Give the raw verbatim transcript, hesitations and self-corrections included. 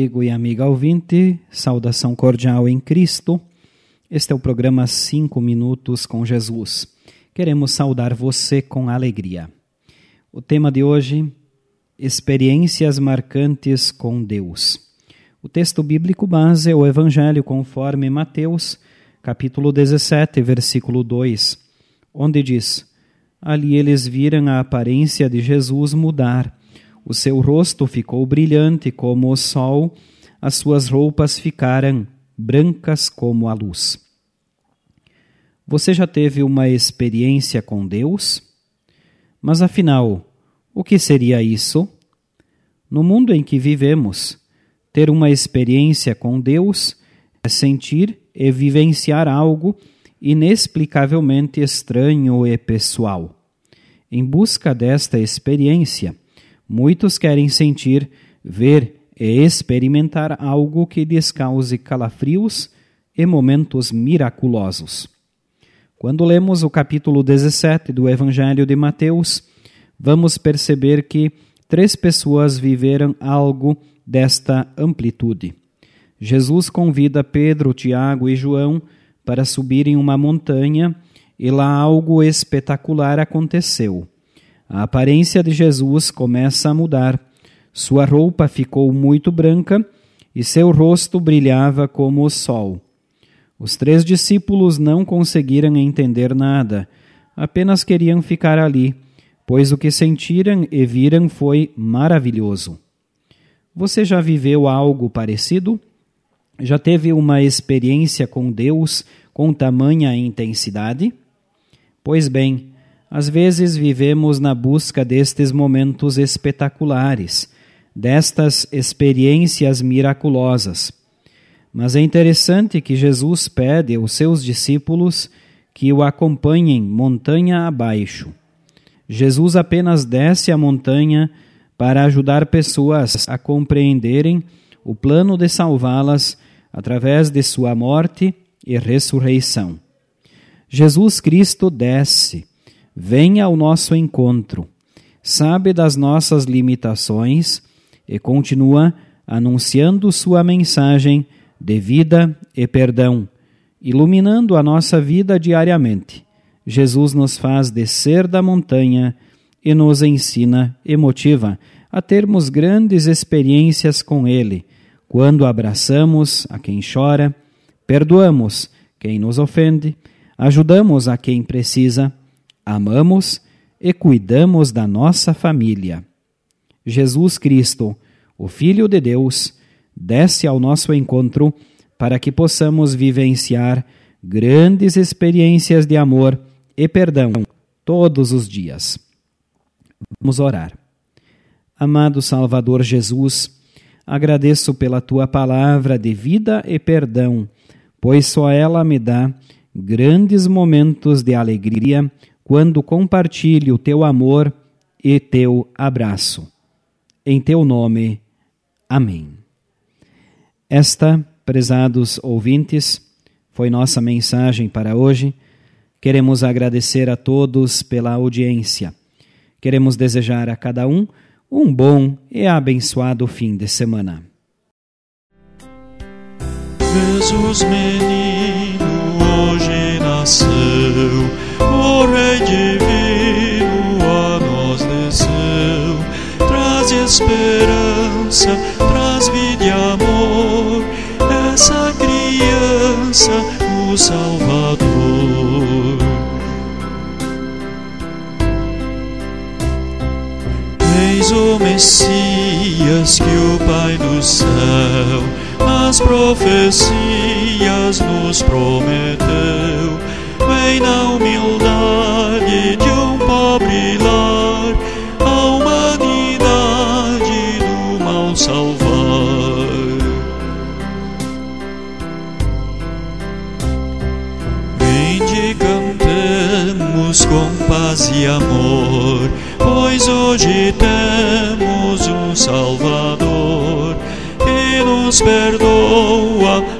amigo e amiga ouvinte, saudação cordial em Cristo. Este é o programa cinco Minutos com Jesus. Queremos saudar você com alegria. O tema de hoje, experiências marcantes com Deus. O texto bíblico base é o Evangelho conforme Mateus, capítulo dezessete, versículo dois, onde diz: ali eles viram a aparência de Jesus mudar. O seu rosto ficou brilhante como o sol, as suas roupas ficaram brancas como a luz. Você já teve uma experiência com Deus? Mas afinal, o que seria isso? No mundo em que vivemos, ter uma experiência com Deus é sentir e vivenciar algo inexplicavelmente estranho e pessoal. Em busca desta experiência, muitos querem sentir, ver e experimentar algo que lhes cause calafrios e momentos miraculosos. Quando lemos o capítulo dezessete do Evangelho de Mateus, vamos perceber que três pessoas viveram algo desta amplitude. Jesus convida Pedro, Tiago e João para subirem uma montanha e lá algo espetacular aconteceu. A aparência de Jesus começa a mudar. Sua roupa ficou muito branca e seu rosto brilhava como o sol. Os três discípulos não conseguiram entender nada, apenas queriam ficar ali, pois o que sentiram e viram foi maravilhoso. Você já viveu algo parecido? Já teve uma experiência com Deus com tamanha intensidade? Pois bem, às vezes vivemos na busca destes momentos espetaculares, destas experiências miraculosas. Mas é interessante que Jesus pede aos seus discípulos que o acompanhem montanha abaixo. Jesus apenas desce a montanha para ajudar pessoas a compreenderem o plano de salvá-las através de sua morte e ressurreição. Jesus Cristo desce. Vem ao nosso encontro, sabe das nossas limitações e continua anunciando sua mensagem de vida e perdão, iluminando a nossa vida diariamente. Jesus nos faz descer da montanha e nos ensina e motiva a termos grandes experiências com Ele, quando abraçamos a quem chora, perdoamos quem nos ofende, ajudamos a quem precisa, amamos e cuidamos da nossa família. Jesus Cristo, o Filho de Deus, desce ao nosso encontro para que possamos vivenciar grandes experiências de amor e perdão todos os dias. Vamos orar. Amado Salvador Jesus, agradeço pela Tua palavra de vida e perdão, pois só ela me dá grandes momentos de alegria quando compartilho o Teu amor e Teu abraço. Em Teu nome. Amém. Esta, prezados ouvintes, foi nossa mensagem para hoje. Queremos agradecer a todos pela audiência. Queremos desejar a cada um um bom e abençoado fim de semana. Jesus menino, ó geração, o Rei divino a nós desceu, traz esperança, traz vida e amor, essa criança, o Salvador. Eis o Messias que o Pai do céu nas profecias nos prometeu, vem na humildade de um pobre lar, a humanidade do mal salvar. Vinde, cantemos com paz e amor, pois hoje temos um Salvador que nos perdoa